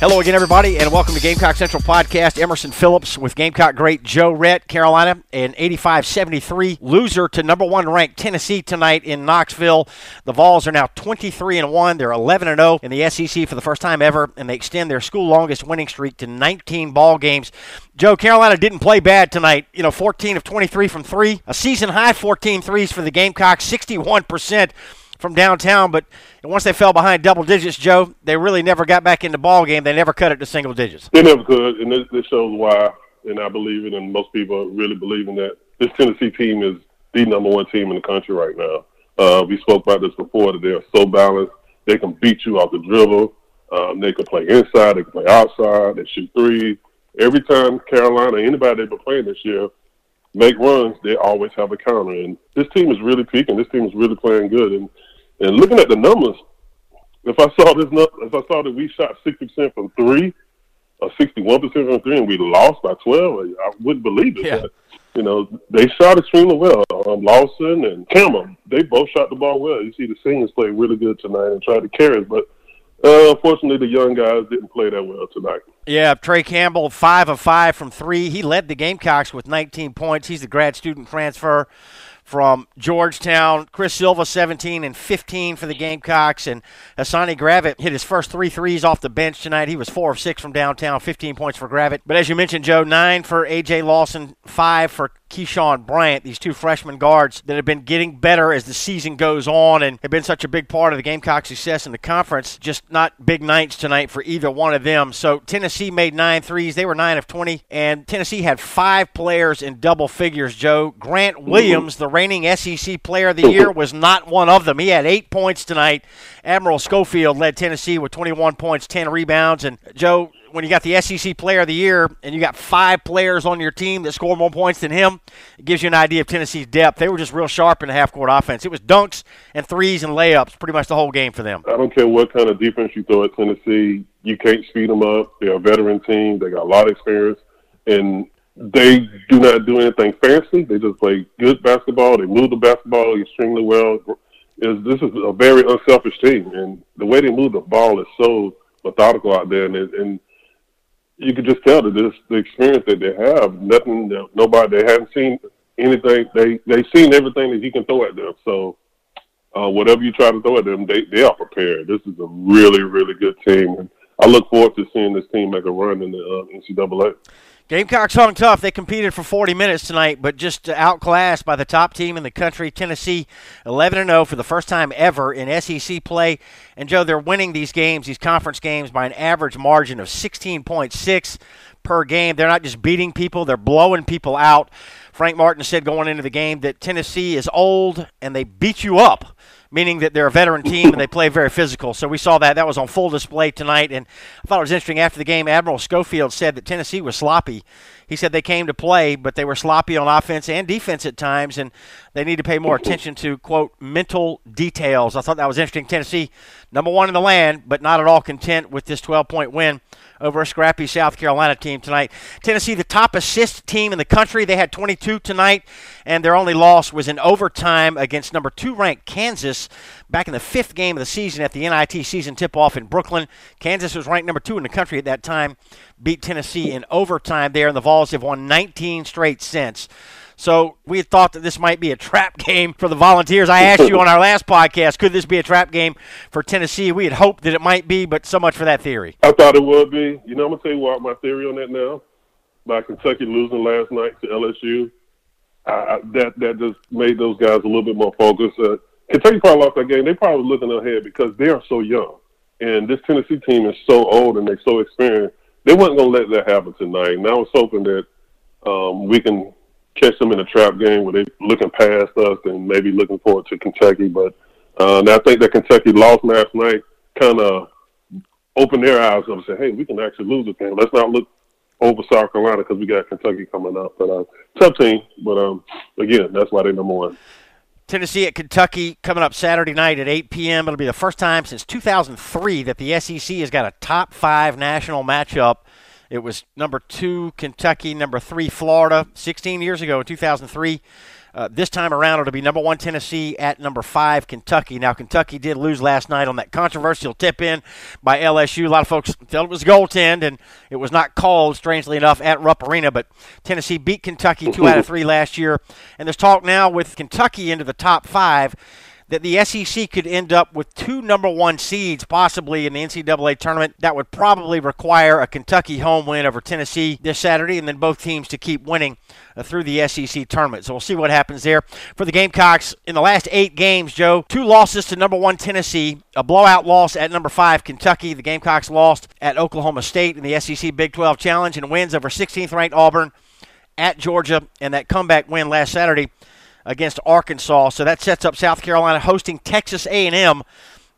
Hello again, everybody, and welcome to Gamecock Central Podcast. Emerson Phillips with Gamecock great Joe Rett. Carolina, an 85-73 loser to number one-ranked Tennessee tonight in Knoxville. The Vols are now 23-1. They're 11-0 in the SEC for the first time ever, and they extend their school-longest winning streak to 19 ball games. Joe, Carolina didn't play bad tonight. 14 of 23 from three, a season-high 14 threes for the Gamecocks, 61%. From downtown, but once they fell behind double digits, Joe, they really never got back in the ball game. They never cut it to single digits. They never could, and this shows why, and I believe it, and most people really believe in that. This Tennessee team is the number one team in the country right now. We spoke about this before, that they are so balanced. They can beat you off the dribble. They can play inside. They can play outside. They shoot threes. Every time Carolina, anybody they've been playing this year, make runs, they always have a counter. And this team is really peaking. This team is really playing good. And looking at the numbers, if I saw that we shot 60% from three, or 61% from three, and we lost by 12, I wouldn't believe it. Yeah. But, they shot extremely well. Lawson and Campbell, they both shot the ball well. You see, the seniors played really good tonight and tried to carry it, but unfortunately, the young guys didn't play that well tonight. Yeah, Trey Campbell, 5 of 5 from three. He led the Gamecocks with 19 points. He's the grad student transfer from Georgetown. Chris Silva, 17 and 15 for the Gamecocks. And Hassani Gravett hit his first three threes off the bench tonight. He was 4 of 6 from downtown, 15 points for Gravett. But as you mentioned, Joe, 9 for A.J. Lawson, 5 for Keyshawn Bryant, these two freshman guards that have been getting better as the season goes on and have been such a big part of the Gamecocks' success in the conference. Just not big nights tonight for either one of them. So Tennessee made 9 threes. They were 9 of 20. And Tennessee had 5 players in double figures, Joe. Grant Williams, the reigning SEC player of the year, was not one of them. He had 8 points tonight. Admiral Schofield led Tennessee with 21 points, 10 rebounds. And, Joe, when you got the SEC player of the year and you got 5 players on your team that score more points than him, it gives you an idea of Tennessee's depth. They were just real sharp in the half-court offense. It was dunks and threes and layups pretty much the whole game for them. I don't care what kind of defense you throw at Tennessee, you can't speed them up. They're a veteran team. They got a lot of experience, and they do not do anything fancy. They just play good basketball. They move the basketball extremely well. This is a very unselfish team, and the way they move the ball is so methodical out there, and you could just tell that this the experience that they have. They haven't seen anything. They've seen everything that you can throw at them. So whatever you try to throw at them, they are prepared. This is a really, really good team. And I look forward to seeing this team make a run in the NCAA. Gamecocks hung tough. They competed for 40 minutes tonight, but just outclassed by the top team in the country, Tennessee, 11-0 for the first time ever in SEC play. And, Joe, they're winning these games, these conference games, by an average margin of 16.6 per game. They're not just beating people. They're blowing people out. Frank Martin said going into the game that Tennessee is old and they beat you up, meaning that they're a veteran team and they play very physical. So we saw that. That was on full display tonight. And I thought it was interesting after the game, Admiral Schofield said that Tennessee was sloppy. He said they came to play, but they were sloppy on offense and defense at times, and they need to pay more attention to, quote, mental details. I thought that was interesting. Tennessee, number one in the land, but not at all content with this 12-point win over a scrappy South Carolina team tonight. Tennessee, the top assist team in the country. They had 22 tonight, and their only loss was in overtime against number 2-ranked Kansas back in the 5th game of the season at the NIT season tip-off in Brooklyn. Kansas was ranked number 2 in the country at that time, beat Tennessee in overtime there, and the Vols have won 19 straight since. So we had thought that this might be a trap game for the Volunteers. I asked you on our last podcast, could this be a trap game for Tennessee? We had hoped that it might be, but so much for that theory. I thought it would be. You know, I'm going to tell you what my theory on that now. By Kentucky losing last night to LSU, that just made those guys a little bit more focused. Kentucky probably lost that game. They probably looking ahead because they are so young. And this Tennessee team is so old and they're so experienced. They weren't going to let that happen tonight. And I was hoping that we can – catch them in a trap game where they're looking past us and maybe looking forward to Kentucky. But I think that Kentucky lost last night kind of opened their eyes up and said, hey, we can actually lose this game. Let's not look over South Carolina because we got Kentucky coming up. But tough team. But, again, that's why they're number one. Tennessee at Kentucky coming up Saturday night at 8 p.m. It'll be the first time since 2003 that the SEC has got a top-5 national matchup. It was number 2, Kentucky, number 3, Florida, 16 years ago in 2003. This time around, it'll be number 1, Tennessee, at number 5, Kentucky. Now, Kentucky did lose last night on that controversial tip-in by LSU. A lot of folks felt it was goaltend, and it was not called, strangely enough, at Rupp Arena. But Tennessee beat Kentucky 2 out of 3 last year. And there's talk now with Kentucky into the top 5 that the SEC could end up with 2 number 1 seeds possibly in the NCAA tournament. That would probably require a Kentucky home win over Tennessee this Saturday and then both teams to keep winning through the SEC tournament. So we'll see what happens there. For the Gamecocks, in the last 8 games, Joe, 2 losses to number 1 Tennessee, a blowout loss at number 5 Kentucky. The Gamecocks lost at Oklahoma State in the SEC Big 12 Challenge and wins over 16th-ranked Auburn at Georgia and that comeback win last Saturday against Arkansas. So that sets up South Carolina hosting Texas A&M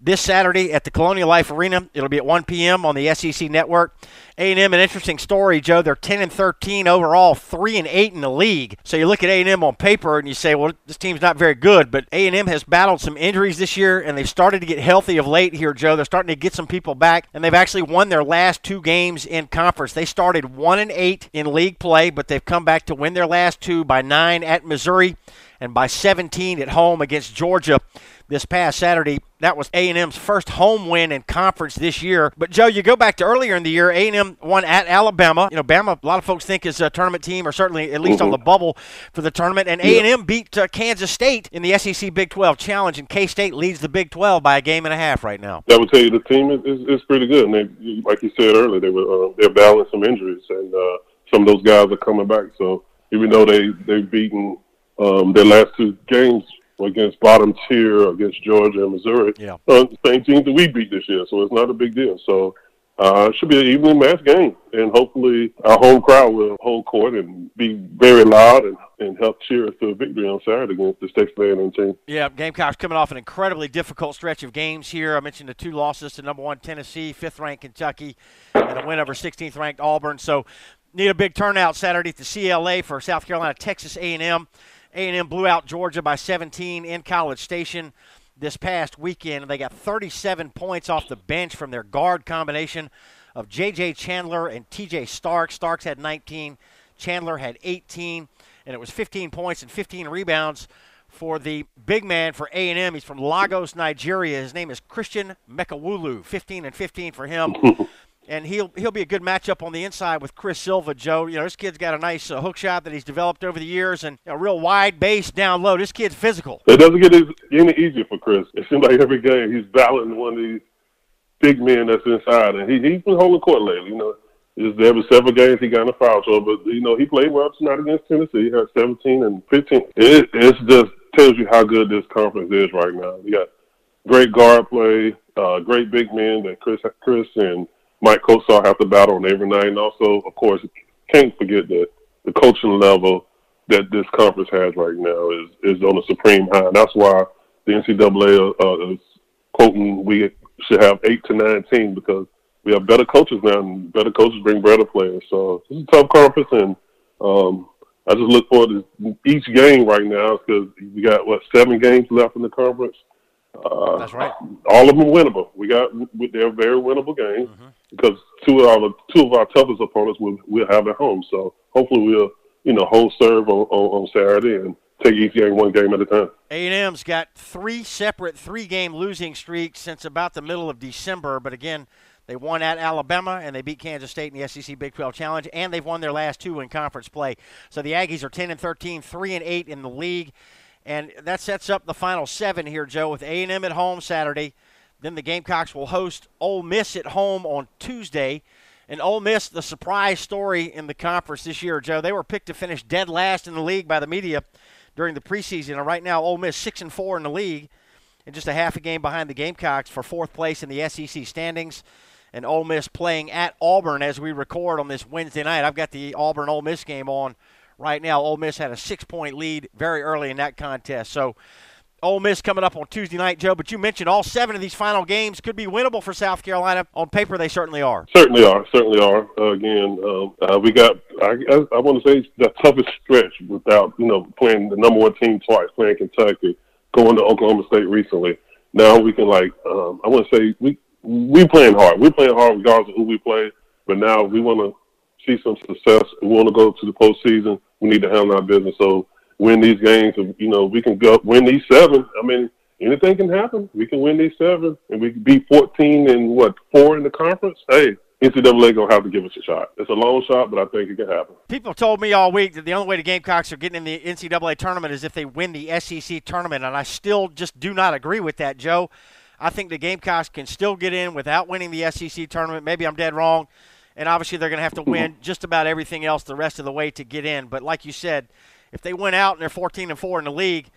this Saturday at the Colonial Life Arena. It'll be at 1 p.m. on the SEC Network. A&M, an interesting story, Joe. They're 10-13 overall, 3-8 in the league. So you look at A&M on paper and you say, well, this team's not very good. But A&M has battled some injuries this year, and they've started to get healthy of late here, Joe. They're starting to get some people back, and they've actually won their last 2 games in conference. They started 1-8 in league play, but they've come back to win their last 2 by 9 at Missouri and by 17 at home against Georgia this past Saturday. That was A&M's first home win in conference this year. But, Joe, you go back to earlier in the year, A&M won at Alabama. You know, Bama, a lot of folks think is a tournament team, or certainly at least on the bubble for the tournament. And A&M beat Kansas State in the SEC Big 12 Challenge, and K-State leads the Big 12 by a game and a half right now. I would tell you the team is pretty good. And they, like you said earlier, they're battling some injuries, and some of those guys are coming back. So even though they've beaten their last 2 games were against bottom tier, against Georgia and Missouri, same teams that we beat this year, so it's not a big deal. So it should be an evenly matched game, and hopefully our home crowd will hold court and be very loud and help cheer us to a victory on Saturday against the Texas A&M team. Yeah, Gamecocks coming off an incredibly difficult stretch of games here. I mentioned the 2 losses to number 1 Tennessee, 5th-ranked Kentucky, and a win over 16th-ranked Auburn. So need a big turnout Saturday at the CLA for South Carolina, Texas A&M. A&M blew out Georgia by 17 in College Station this past weekend. They got 37 points off the bench from their guard combination of J.J. Chandler and T.J. Stark. Starks had 19. Chandler had 18. And it was 15 points and 15 rebounds for the big man for A&M. He's from Lagos, Nigeria. His name is Christian Mekawulu, 15 and 15 for him. And he'll be a good matchup on the inside with Chris Silva, Joe. You know, this kid's got a nice hook shot that he's developed over the years and a real wide base down low. This kid's physical. It doesn't get any easier for Chris. It seems like every game he's battling one of these big men that's inside. And he's been holding court lately. You know, there were several games he got in the foul trouble. But, you know, he played well tonight against Tennessee. He had 17 and 15. It just tells you how good this conference is right now. We got great guard play, great big men that Chris and Maik Kotsar have to battle on every night. And also, of course, can't forget that the coaching level that this conference has right now is on a supreme high. And that's why the NCAA is quoting we should have 8 to 9 teams because we have better coaches now, and better coaches bring better players. So this is a tough conference, and I just look forward to each game right now because we got, 7 games left in the conference? That's right. All of them winnable. They're very winnable games because two of our toughest opponents we'll have at home. So hopefully we'll hold serve on Saturday and take each game one game at a time. A&M's got 3 separate 3-game losing streaks since about the middle of December, but again, They won at Alabama, and they beat Kansas State in the SEC Big 12 Challenge, and they've won their last two in conference play. So the Aggies are 10-13, 3-8 in the league, and that sets up the final seven here, Joe, with A&M at home Saturday. Then the Gamecocks will host Ole Miss at home on Tuesday. And Ole Miss, the surprise story in the conference this year, Joe. They were picked to finish dead last in the league by the media during the preseason. And right now, Ole Miss 6-4 in the league and just a half a game behind the Gamecocks for fourth place in the SEC standings. And Ole Miss playing at Auburn as we record on this Wednesday night. I've got the Auburn-Ole Miss game on right now. Ole Miss had a 6-point lead very early in that contest. So Ole Miss coming up on Tuesday night, Joe. But you mentioned all seven of these final games could be winnable for South Carolina. On paper, they certainly are. Certainly are. I want to say it's the toughest stretch without, playing the number one team twice, playing Kentucky, going to Oklahoma State recently. Now we can, I want to say we're playing hard. We're playing hard regardless of who we play. But now we want to see some success. We want to go to the postseason. We need to handle our business. So win these games. We can go win these seven. I mean, anything can happen. We can win these seven, and we can be 14-4 in the conference. Hey, NCAA going to have to give us a shot. It's a long shot, but I think it can happen. People told me all week that the only way the Gamecocks are getting in the NCAA tournament is if they win the SEC tournament, and I still just do not agree with that, Joe. I think the Gamecocks can still get in without winning the SEC tournament. Maybe I'm dead wrong, and obviously they're going to have to win just about everything else the rest of the way to get in. But like you said, if they went out and they're 14-4 in the league,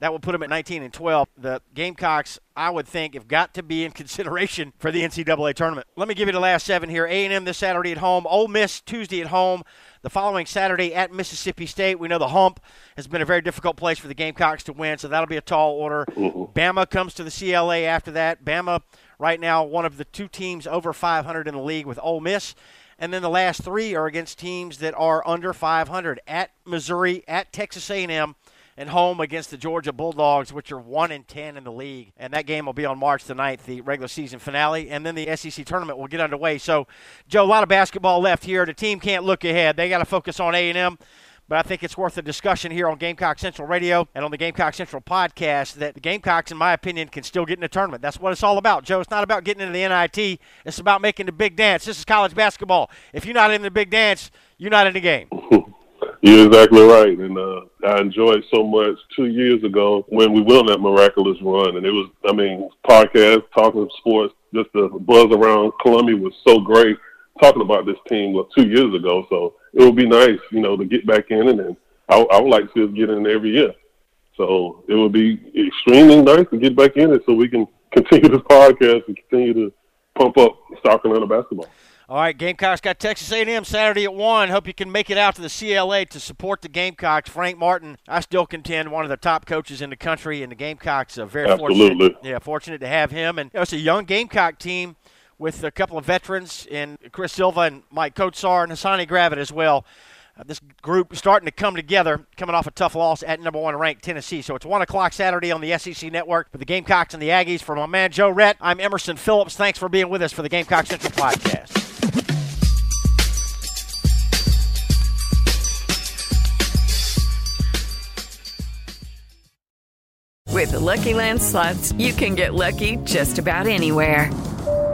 that would put them at 19-12. The Gamecocks, I would think, have got to be in consideration for the NCAA tournament. Let me give you the last seven here. A&M this Saturday at home. Ole Miss Tuesday at home. The following Saturday at Mississippi State. We know the hump has been a very difficult place for the Gamecocks to win, so that'll be a tall order. Bama comes to the CLA after that. Bama right now one of the two teams over 500 in the league with Ole Miss. And then the last three are against teams that are under 500 at Missouri, at Texas A&M, and home against the Georgia Bulldogs, which are 1-10 in the league. And that game will be on March the 9th, the regular season finale. And then the SEC tournament will get underway. So, Joe, a lot of basketball left here. The team can't look ahead. They got to focus on A&M. But I think it's worth a discussion here on Gamecock Central Radio and on the Gamecock Central Podcast that the Gamecocks, in my opinion, can still get in the tournament. That's what it's all about, Joe. It's not about getting into the NIT. It's about making the big dance. This is college basketball. If you're not in the big dance, you're not in the game. You're exactly right. And I enjoyed so much 2 years ago when we went on that miraculous run. And it was, podcast, talking sports, just the buzz around Columbia was so great. Talking about this team 2 years ago, so it would be nice, to get back in, and I would like to get in every year. So it would be extremely nice to get back in it so we can continue this podcast and continue to pump up South Carolina basketball. All right, Gamecocks got Texas A&M Saturday at 1. Hope you can make it out to the CLA to support the Gamecocks. Frank Martin, I still contend one of the top coaches in the country, and the Gamecocks are very fortunate to have him. And it's a young Gamecock team with a couple of veterans in Chris Silva and Maik Kotsar and Hassani Gravett as well. This group starting to come together, coming off a tough loss at number 1-ranked Tennessee. So it's 1 o'clock Saturday on the SEC Network for the Gamecocks and the Aggies. For my man Joe Rett, I'm Emerson Phillips. Thanks for being with us for the Gamecock Central Podcast. With the Lucky Land Slots, you can get lucky just about anywhere.